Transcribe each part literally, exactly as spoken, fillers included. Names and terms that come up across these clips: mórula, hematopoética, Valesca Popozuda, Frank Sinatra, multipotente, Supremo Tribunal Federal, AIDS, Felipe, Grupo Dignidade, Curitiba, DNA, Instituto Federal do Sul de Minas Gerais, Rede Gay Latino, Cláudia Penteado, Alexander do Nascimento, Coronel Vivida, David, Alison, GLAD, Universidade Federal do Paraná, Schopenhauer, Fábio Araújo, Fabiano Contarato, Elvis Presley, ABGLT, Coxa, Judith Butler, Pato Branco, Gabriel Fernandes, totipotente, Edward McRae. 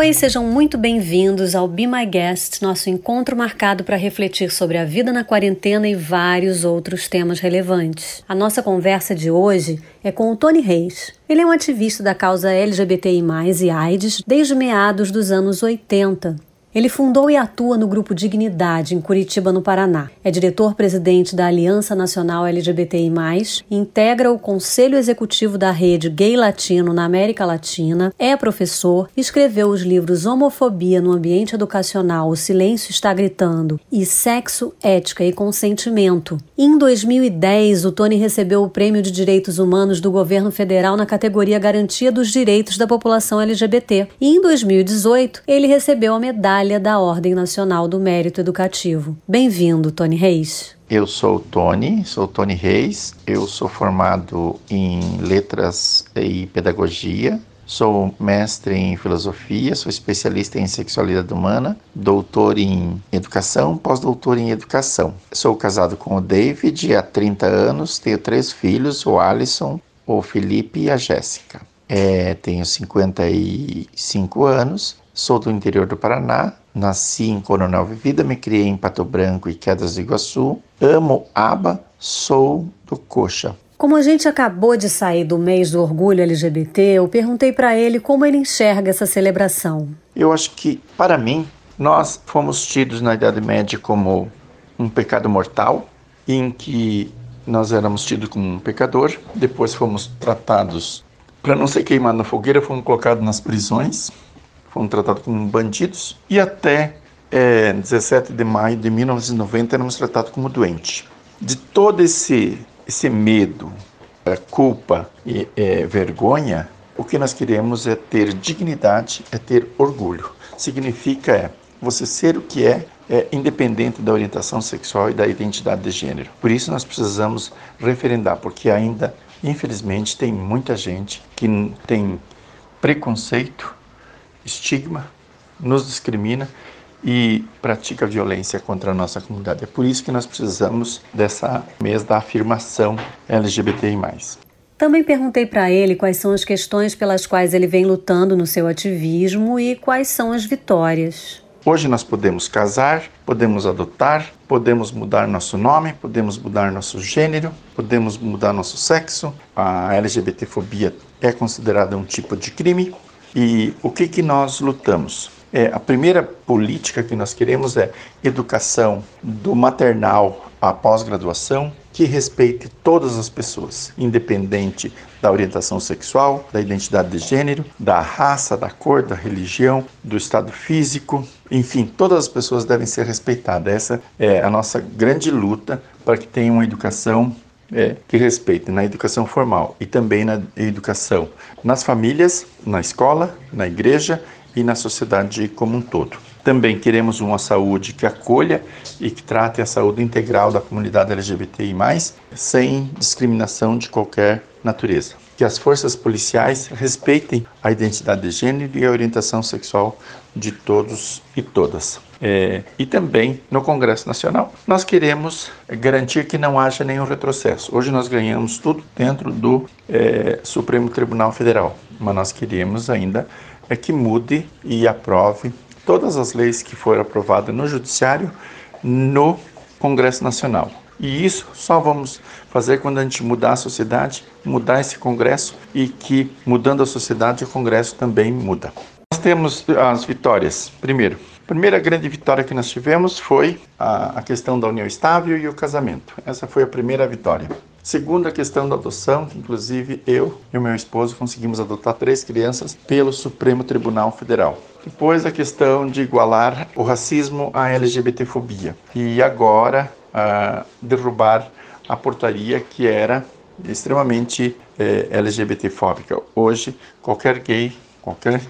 Oi, sejam muito bem-vindos ao Be My Guest, nosso encontro marcado para refletir sobre a vida na quarentena e vários outros temas relevantes. A nossa conversa de hoje é com o Tony Reis. Ele é um ativista da causa L G B T I mais, e AIDS desde meados dos anos oitenta. Ele fundou e atua no Grupo Dignidade, em Curitiba, no Paraná. É diretor-presidente da Aliança Nacional L G B T I mais, e integra o Conselho Executivo da Rede Gay Latino na América Latina, é professor, escreveu os livros Homofobia no Ambiente Educacional, O Silêncio Está Gritando e Sexo, Ética e Consentimento. Em dois mil e dez, o Tony recebeu o Prêmio de Direitos Humanos do Governo Federal na categoria Garantia dos Direitos da População L G B T. E em dois mil e dezoito, ele recebeu a medalha da Ordem Nacional do Mérito Educativo. Bem-vindo, Tony Reis. Eu sou o Tony, sou o Tony Reis, eu sou formado em Letras e Pedagogia, sou mestre em Filosofia, sou especialista em Sexualidade Humana, doutor em Educação, pós-doutor em Educação. Sou casado com o David há trinta anos, tenho três filhos, o Alison, o Felipe e a Jéssica. É, tenho cinquenta e cinco anos, sou do interior do Paraná, nasci em Coronel Vivida, me criei em Pato Branco e Quedas do Iguaçu, amo Abba, sou do Coxa. Como a gente acabou de sair do mês do orgulho L G B T, eu perguntei para ele como ele enxerga essa celebração. Eu acho que, para mim, nós fomos tidos na Idade Média como um pecado mortal, em que nós éramos tidos como um pecador, depois fomos tratados... Para não ser queimado na fogueira, foram colocados nas prisões, foram tratados como bandidos. E até é, dezessete de maio de mil novecentos e noventa, éramos tratados como doentes. De todo esse, esse medo, culpa e é, vergonha, o que nós queremos é ter dignidade, é ter orgulho. Significa é você ser o que é, é, independente da orientação sexual e da identidade de gênero. Por isso nós precisamos referendar, porque ainda... Infelizmente, tem muita gente que tem preconceito, estigma, nos discrimina e pratica violência contra a nossa comunidade. É por isso que nós precisamos dessa mesa da afirmação L G B T I mais. Também perguntei para ele quais são as questões pelas quais ele vem lutando no seu ativismo e quais são as vitórias. Hoje nós podemos casar, podemos adotar, podemos mudar nosso nome, podemos mudar nosso gênero, podemos mudar nosso sexo. A LGBTfobia é considerada um tipo de crime. E o que que nós lutamos? É, a primeira política que nós queremos é educação do maternal à pós-graduação que respeite todas as pessoas, independente da orientação sexual, da identidade de gênero, da raça, da cor, da religião, do estado físico, enfim, todas as pessoas devem ser respeitadas. Essa é a nossa grande luta para que tenha uma educação É, que respeitem na educação formal e também na educação nas famílias, na escola, na igreja e na sociedade como um todo. Também queremos uma saúde que acolha e que trate a saúde integral da comunidade L G B T I mais, sem discriminação de qualquer natureza. Que as forças policiais respeitem a identidade de gênero e a orientação sexual de todos e todas. É, e também no Congresso Nacional, nós queremos garantir que não haja nenhum retrocesso. Hoje nós ganhamos tudo dentro do é, Supremo Tribunal Federal, mas nós queremos ainda é que mude e aprove todas as leis que foram aprovadas no Judiciário, no Congresso Nacional. E isso só vamos fazer quando a gente mudar a sociedade, mudar esse Congresso e que, mudando a sociedade, o Congresso também muda. Nós temos as vitórias. Primeiro, a primeira grande vitória que nós tivemos foi a, a questão da união estável e o casamento. Essa foi a primeira vitória. Segunda, a questão da adoção, que inclusive eu e o meu esposo conseguimos adotar três crianças pelo Supremo Tribunal Federal. Depois, a questão de igualar o racismo à LGBTfobia. E agora, a derrubar a portaria que era extremamente eh, LGBTfóbica. Hoje, qualquer gay, qualquer...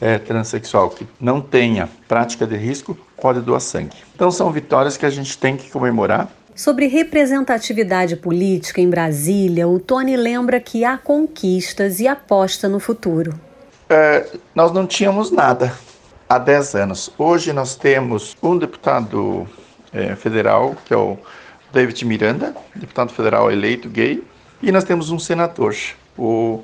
É, transexual que não tenha prática de risco, pode doar sangue. Então são vitórias que a gente tem que comemorar. Sobre representatividade política em Brasília, o Tony lembra que há conquistas e aposta no futuro. É, nós não tínhamos nada há dez anos. Hoje nós temos um deputado é, federal, que é o David Miranda, deputado federal eleito gay, e nós temos um senador, o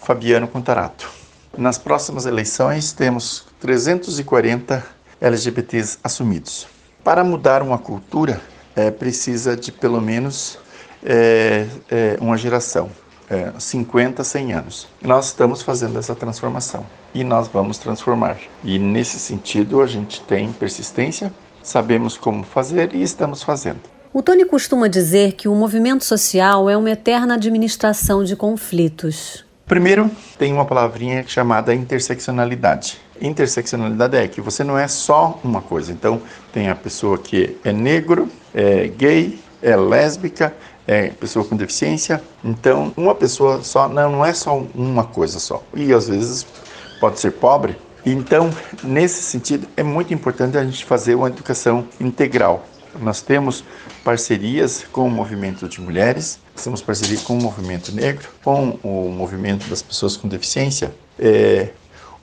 Fabiano Contarato. Nas próximas eleições temos trezentos e quarenta L G B Ts assumidos. Para mudar uma cultura, é, precisa de pelo menos é, é, uma geração, é, cinquenta, cem anos. Nós estamos fazendo essa transformação e nós vamos transformar. E nesse sentido a gente tem persistência, sabemos como fazer e estamos fazendo. O Tony costuma dizer que o movimento social é uma eterna administração de conflitos. Primeiro, tem uma palavrinha chamada interseccionalidade. Interseccionalidade é que você não é só uma coisa. Então, tem a pessoa que é negro, é gay, é lésbica, é pessoa com deficiência. Então, uma pessoa só não, não é só uma coisa só. E, às vezes, pode ser pobre. Então, nesse sentido, é muito importante a gente fazer uma educação integral. Nós temos parcerias com o movimento de mulheres, temos parceria com o movimento negro, com o movimento das pessoas com deficiência. É,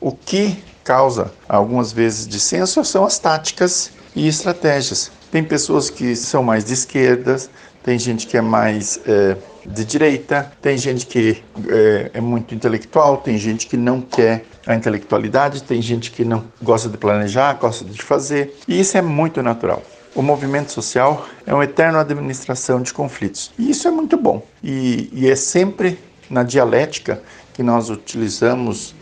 o que causa algumas vezes dissenso são as táticas e estratégias. Tem pessoas que são mais de esquerdas, tem gente que é mais é, de direita, tem gente que é, é muito intelectual, tem gente que não quer a intelectualidade, tem gente que não gosta de planejar, gosta de fazer, e isso é muito natural. O movimento social é uma eterna administração de conflitos. E isso é muito bom. E, e é sempre na dialética que nós utilizamos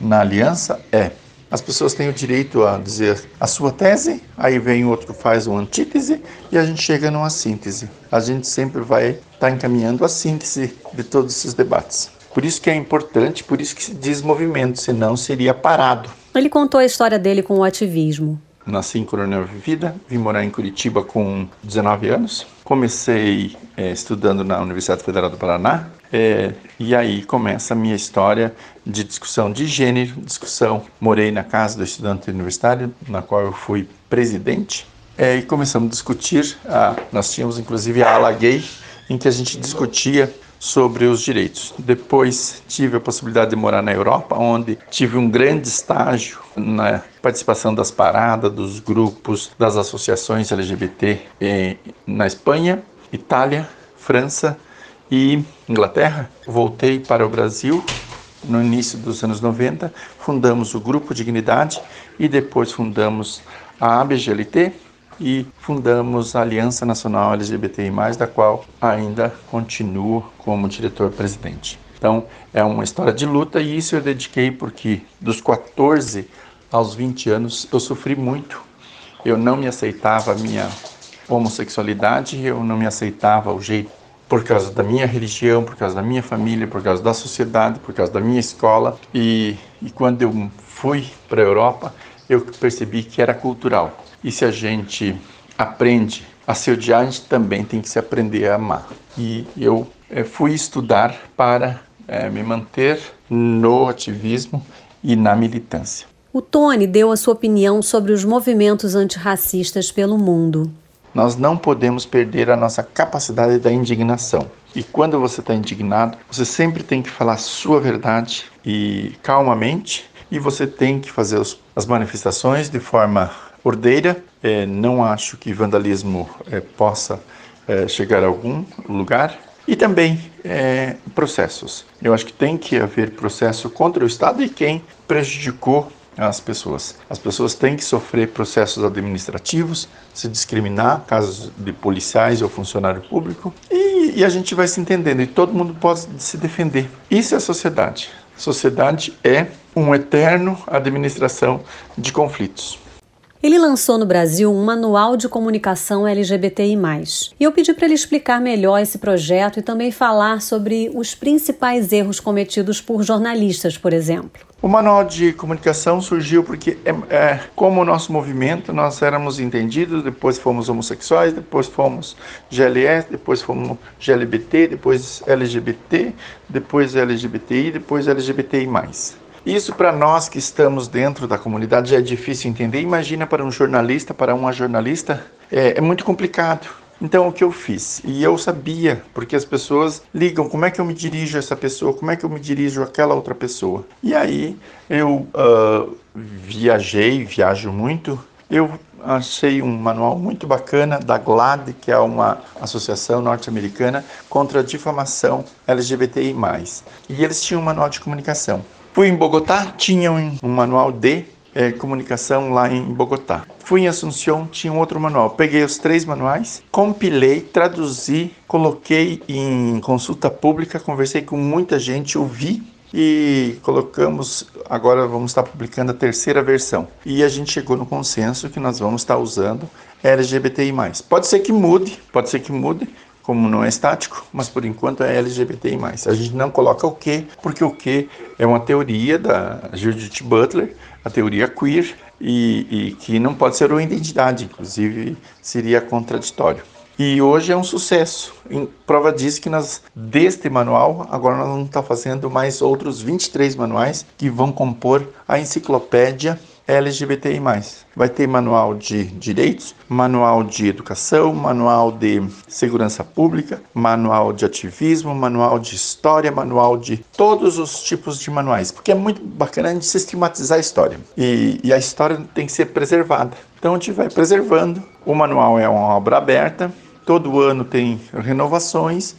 na aliança, é. As pessoas têm o direito a dizer a sua tese, aí vem outro faz uma antítese e a gente chega numa síntese. A gente sempre vai estar encaminhando a síntese de todos esses debates. Por isso que é importante, por isso que se diz movimento, senão seria parado. Ele contou a história dele com o ativismo. Nasci em Coronel Vivida, vim morar em Curitiba com dezenove anos. Comecei é, estudando na Universidade Federal do Paraná. É, e aí começa a minha história de discussão de gênero, discussão. Morei na casa do estudante universitário, na qual eu fui presidente. É, e começamos a discutir. A, nós tínhamos inclusive a ala gay, em que a gente discutia sobre os direitos. Depois tive a possibilidade de morar na Europa, onde tive um grande estágio na participação das paradas, dos grupos, das associações L G B T eh, na Espanha, Itália, França e Inglaterra. Voltei para o Brasil no início dos anos noventa, fundamos o Grupo Dignidade e depois fundamos a A B G L T, e fundamos a Aliança Nacional L G B T I mais, da qual ainda continuo como diretor-presidente. Então, é uma história de luta e isso eu dediquei porque dos quatorze aos vinte anos eu sofri muito. Eu não me aceitava a minha homossexualidade, eu não me aceitava o jeito por causa da minha religião, por causa da minha família, por causa da sociedade, por causa da minha escola. E, e quando eu fui para a Europa, eu percebi que era cultural. E se a gente aprende a se odiar, a gente também tem que se aprender a amar. E eu é, fui estudar para é, me manter no ativismo e na militância. O Tony deu a sua opinião sobre os movimentos antirracistas pelo mundo. Nós não podemos perder a nossa capacidade da indignação. E quando você está indignado, você sempre tem que falar a sua verdade e calmamente. E você tem que fazer os, as manifestações de forma ordeira, é, não acho que vandalismo é, possa é, chegar a algum lugar. E também é, processos. Eu acho que tem que haver processo contra o Estado e quem prejudicou as pessoas. As pessoas têm que sofrer processos administrativos, se discriminar, casos de policiais ou funcionário público. E, e a gente vai se entendendo e todo mundo pode se defender. Isso é a sociedade. A sociedade é um eterno administração de conflitos. Ele lançou no Brasil um manual de comunicação L G B T I mais. E eu pedi para ele explicar melhor esse projeto e também falar sobre os principais erros cometidos por jornalistas, por exemplo. O manual de comunicação surgiu porque, é, é, como o nosso movimento, nós éramos entendidos, depois fomos homossexuais, depois fomos G L S, depois fomos G L B T, depois L G B T, depois L G B T I, depois L G B T I mais. Isso para nós que estamos dentro da comunidade já é difícil entender. Imagina para um jornalista, para uma jornalista, é, é muito complicado. Então o que eu fiz? E eu sabia, porque as pessoas ligam, como é que eu me dirijo a essa pessoa? Como é que eu me dirijo àquela outra pessoa? E aí eu uh, viajei, viajo muito. Eu achei um manual muito bacana da G L A D, que é uma associação norte-americana contra a difamação L G B T I mais. E eles tinham um manual de comunicação. Fui em Bogotá, tinha um, um manual de é, comunicação lá em Bogotá. Fui em Asunción, tinha um outro manual. Peguei os três manuais, compilei, traduzi, coloquei em consulta pública, conversei com muita gente, ouvi e colocamos, agora vamos estar publicando a terceira versão. E a gente chegou no consenso que nós vamos estar usando L G B T I mais. Pode ser que mude, pode ser que mude. Como não é estático, mas por enquanto é L G B T I mais. A gente não coloca o quê, porque o quê é uma teoria da Judith Butler, a teoria queer, e, e que não pode ser uma identidade, inclusive seria contraditório. E hoje é um sucesso. Em prova disso que nós, deste manual, agora nós vamos estar fazendo mais outros vinte e três manuais que vão compor a enciclopédia L G B T I mais. Vai ter manual de direitos, manual de educação, manual de segurança pública, manual de ativismo, manual de história, manual de todos os tipos de manuais, porque é muito bacana a gente sistematizar a história e, e a história tem que ser preservada. Então a gente vai preservando. O manual é uma obra aberta, todo ano tem renovações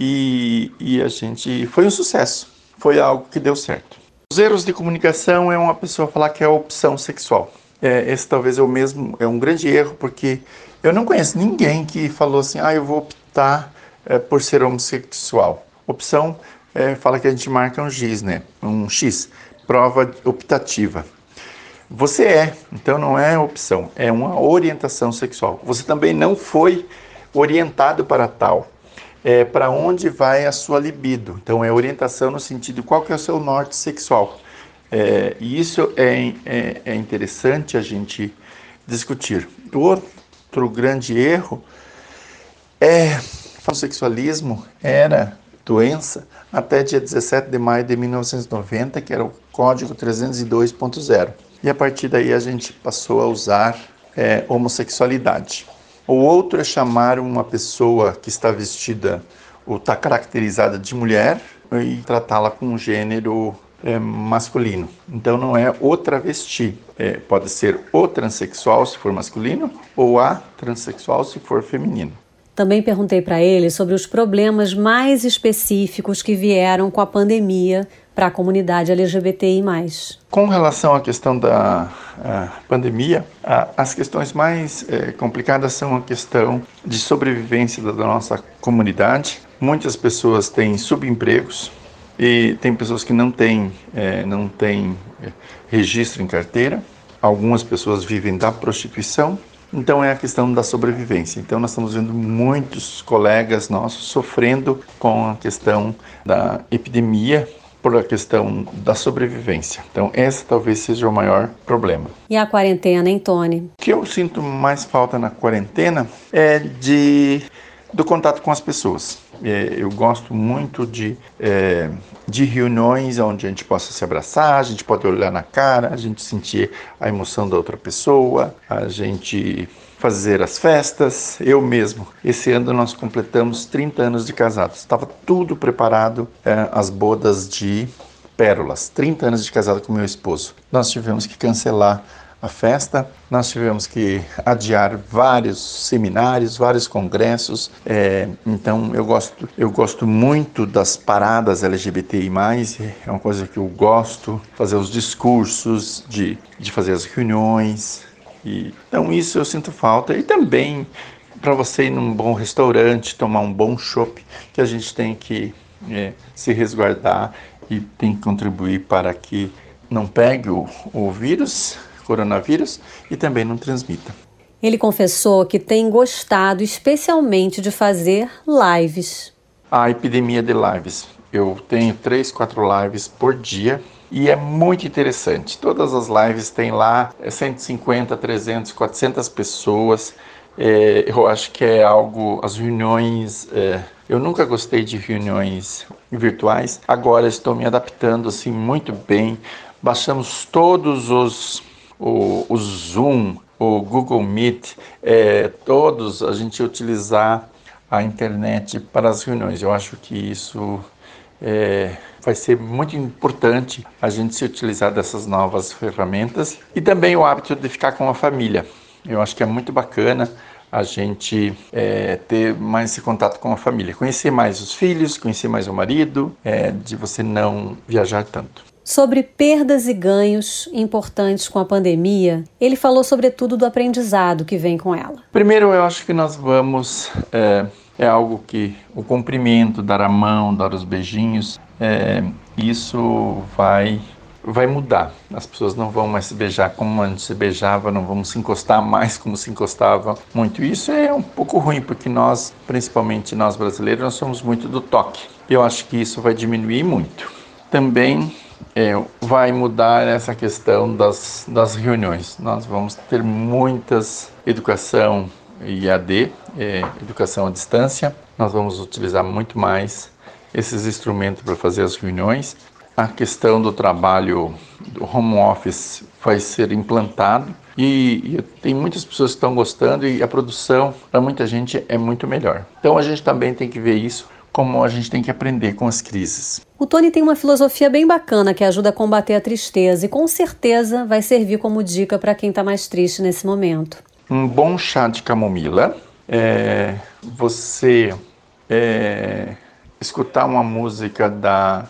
e, e a gente foi um sucesso, foi algo que deu certo. Os erros de comunicação é uma pessoa falar que é opção sexual. É, esse talvez é o mesmo, é um grande erro, porque eu não conheço ninguém que falou assim, ah, eu vou optar é, por ser homossexual. Opção, é, fala que a gente marca um X, né? Um X, prova optativa. Você é, então não é opção, é uma orientação sexual. Você também não foi orientado para tal. É, para onde vai a sua libido. Então é orientação no sentido qual que é o seu norte sexual. É, e isso é, é, é interessante a gente discutir. O outro grande erro é que o sexualismo era doença até dia dezessete de maio de mil novecentos e noventa, que era o código trezentos e dois ponto zero. E a partir daí a gente passou a usar é, homossexualidade. O outro é chamar uma pessoa que está vestida ou está caracterizada de mulher e tratá-la com um gênero é, masculino. Então não é o travesti, é, pode ser o transexual se for masculino ou a transexual se for feminino. Também perguntei para ele sobre os problemas mais específicos que vieram com a pandemia para a comunidade L G B T I mais. Com relação à questão da a pandemia, a, as questões mais é, complicadas são a questão de sobrevivência da, da nossa comunidade. Muitas pessoas têm subempregos e tem pessoas que não têm, é, não têm registro em carteira. Algumas pessoas vivem da prostituição. Então é a questão da sobrevivência. Então nós estamos vendo muitos colegas nossos sofrendo com a questão da epidemia por a questão da sobrevivência. Então esse talvez seja o maior problema. E a quarentena, hein, Tony? O que eu sinto mais falta na quarentena é de, do contato com as pessoas. É, eu gosto muito de, é, de reuniões onde a gente possa se abraçar, a gente pode olhar na cara, a gente sentir a emoção da outra pessoa, a gente fazer as festas. Eu mesmo, esse ano nós completamos trinta anos de casados. Estava tudo preparado, é, as bodas de pérolas. trinta anos de casado com meu esposo. Nós tivemos que cancelar a festa, nós tivemos que adiar vários seminários, vários congressos, é, então eu gosto, eu gosto muito das paradas L G B T I mais, é uma coisa que eu gosto, fazer os discursos, de, de fazer as reuniões, e, então isso eu sinto falta, e também para você ir num bom restaurante, tomar um bom chopp, que a gente tem que é, se resguardar e tem que contribuir para que não pegue o, o vírus, coronavírus, e também não transmita. Ele confessou que tem gostado especialmente de fazer lives. A epidemia de lives. Eu tenho três, quatro lives por dia e é muito interessante. Todas as lives tem lá cento e cinquenta, trezentas, quatrocentas pessoas. É, eu acho que é algo... As reuniões... É, eu nunca gostei de reuniões virtuais. Agora estou me adaptando assim muito bem. Baixamos todos os... O, o Zoom, o Google Meet, é, todos a gente utilizar a internet para as reuniões. Eu acho que isso é, vai ser muito importante a gente se utilizar dessas novas ferramentas e também o hábito de ficar com a família. Eu acho que é muito bacana a gente é, ter mais esse contato com a família, conhecer mais os filhos, conhecer mais o marido, é, de você não viajar tanto. Sobre perdas e ganhos importantes com a pandemia, ele falou sobretudo do aprendizado que vem com ela. Primeiro, eu acho que nós vamos... É, é algo que o cumprimento, dar a mão, dar os beijinhos, é, isso vai... vai mudar. As pessoas não vão mais se beijar como antes se beijava, não vão se encostar mais como se encostava muito. Isso é um pouco ruim, porque nós, principalmente nós brasileiros, nós somos muito do toque. Eu acho que isso vai diminuir muito. Também é, vai mudar essa questão das, das reuniões. Nós vamos ter muitas educação I A D, é, educação à distância. Nós vamos utilizar muito mais esses instrumentos para fazer as reuniões. A questão do trabalho, do home office, vai ser implantado e, e tem muitas pessoas que estão gostando e a produção para muita gente é muito melhor. Então a gente também tem que ver isso como a gente tem que aprender com as crises. O Tony tem uma filosofia bem bacana que ajuda a combater a tristeza e com certeza vai servir como dica para quem está mais triste nesse momento. Um bom chá de camomila, é, você é, escutar uma música da...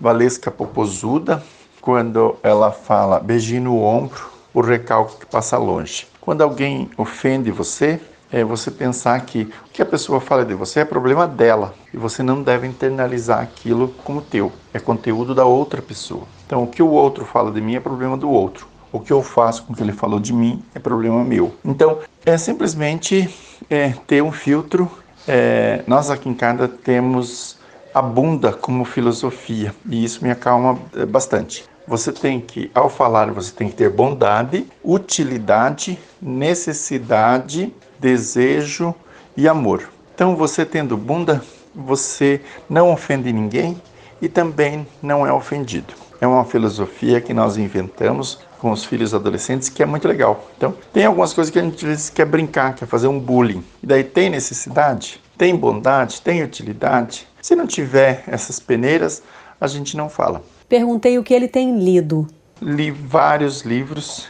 Valesca Popozuda, quando ela fala beijinho no ombro, o recalque que passa longe. Quando alguém ofende você, é você pensar que o que a pessoa fala de você é problema dela e você não deve internalizar aquilo como teu, é conteúdo da outra pessoa. Então, o que o outro fala de mim é problema do outro. O que eu faço com o que ele falou de mim é problema meu. Então, é simplesmente é, ter um filtro. É, nós aqui em casa temos... a bunda como filosofia, e isso me acalma bastante. Você tem que, ao falar, você tem que ter bondade, utilidade, necessidade, desejo e amor. Então, você tendo bunda, você não ofende ninguém e também não é ofendido. É uma filosofia que nós inventamos com os filhos adolescentes, que é muito legal. Então, tem algumas coisas que a gente às vezes quer brincar, quer fazer um bullying. E daí tem necessidade, tem bondade, tem utilidade. Se não tiver essas peneiras, a gente não fala. Perguntei o que ele tem lido. Li vários livros.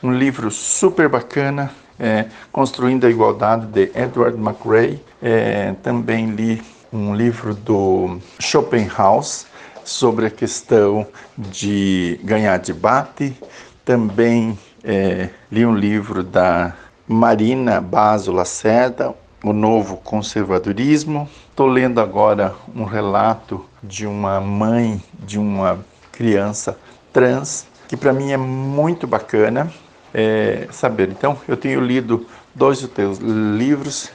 Um livro super bacana, é, Construindo a Igualdade, de Edward McRae. É, também li um livro do Schopenhauer sobre a questão de ganhar debate. Também é, li um livro da Marina Basso Lacerda, O Novo Conservadorismo. Estou lendo agora um relato de uma mãe de uma criança trans, que para mim é muito bacana é, saber. Então, eu tenho lido dois dos teus livros,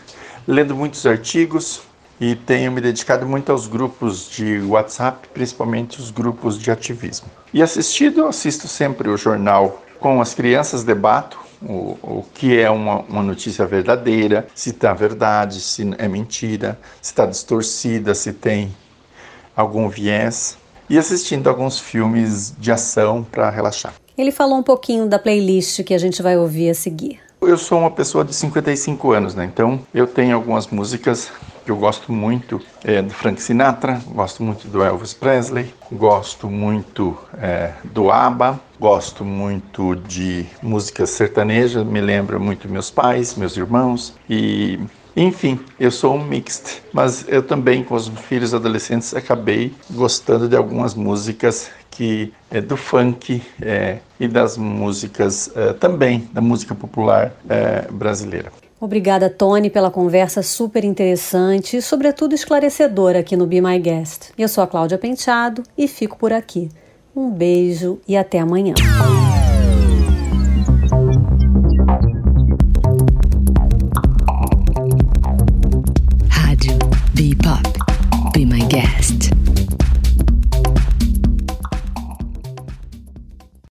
lendo muitos artigos e tenho me dedicado muito aos grupos de WhatsApp, principalmente os grupos de ativismo. E assistido, eu assisto sempre o jornal com as crianças, debato O, o que é uma, uma notícia verdadeira, se está verdade, se é mentira, se está distorcida, se tem algum viés. E assistindo alguns filmes de ação para relaxar. Ele falou um pouquinho da playlist que a gente vai ouvir a seguir. Eu sou uma pessoa de cinquenta e cinco anos, né? Então eu tenho algumas músicas que eu gosto muito, é, do Frank Sinatra, gosto muito do Elvis Presley, gosto muito é, do Abba, gosto muito de músicas sertanejas, me lembra muito meus pais, meus irmãos, e enfim, eu sou um mixed, mas eu também com os filhos adolescentes acabei gostando de algumas músicas que é do funk é, e das músicas é, também, da música popular é, brasileira. Obrigada, Tony, pela conversa super interessante e, sobretudo, esclarecedora aqui no Be My Guest. Eu sou a Cláudia Penteado e fico por aqui. Um beijo e até amanhã. Rádio Be Pop, Be My Guest.